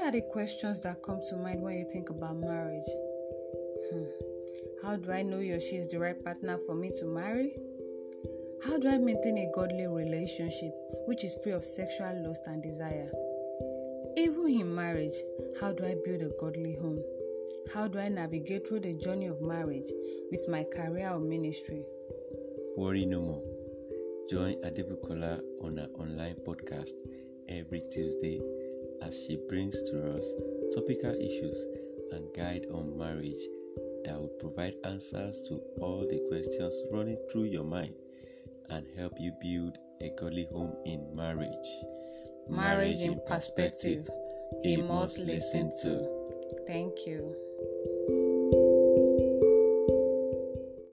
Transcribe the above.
What are the questions that come to mind when you think about marriage? How do I know she is the right partner for me to marry? How do I maintain a godly relationship which is free of sexual lust and desire? Even in marriage, how do I build a godly home? How do I navigate through the journey of marriage with my career or ministry? Worry no more. Join Adebukola on her online podcast every Tuesday as she brings to us topical issues and guide on marriage that will provide answers to all the questions running through your mind and help you build a godly home in marriage. Marriage in Perspective. You must listen to. Thank you.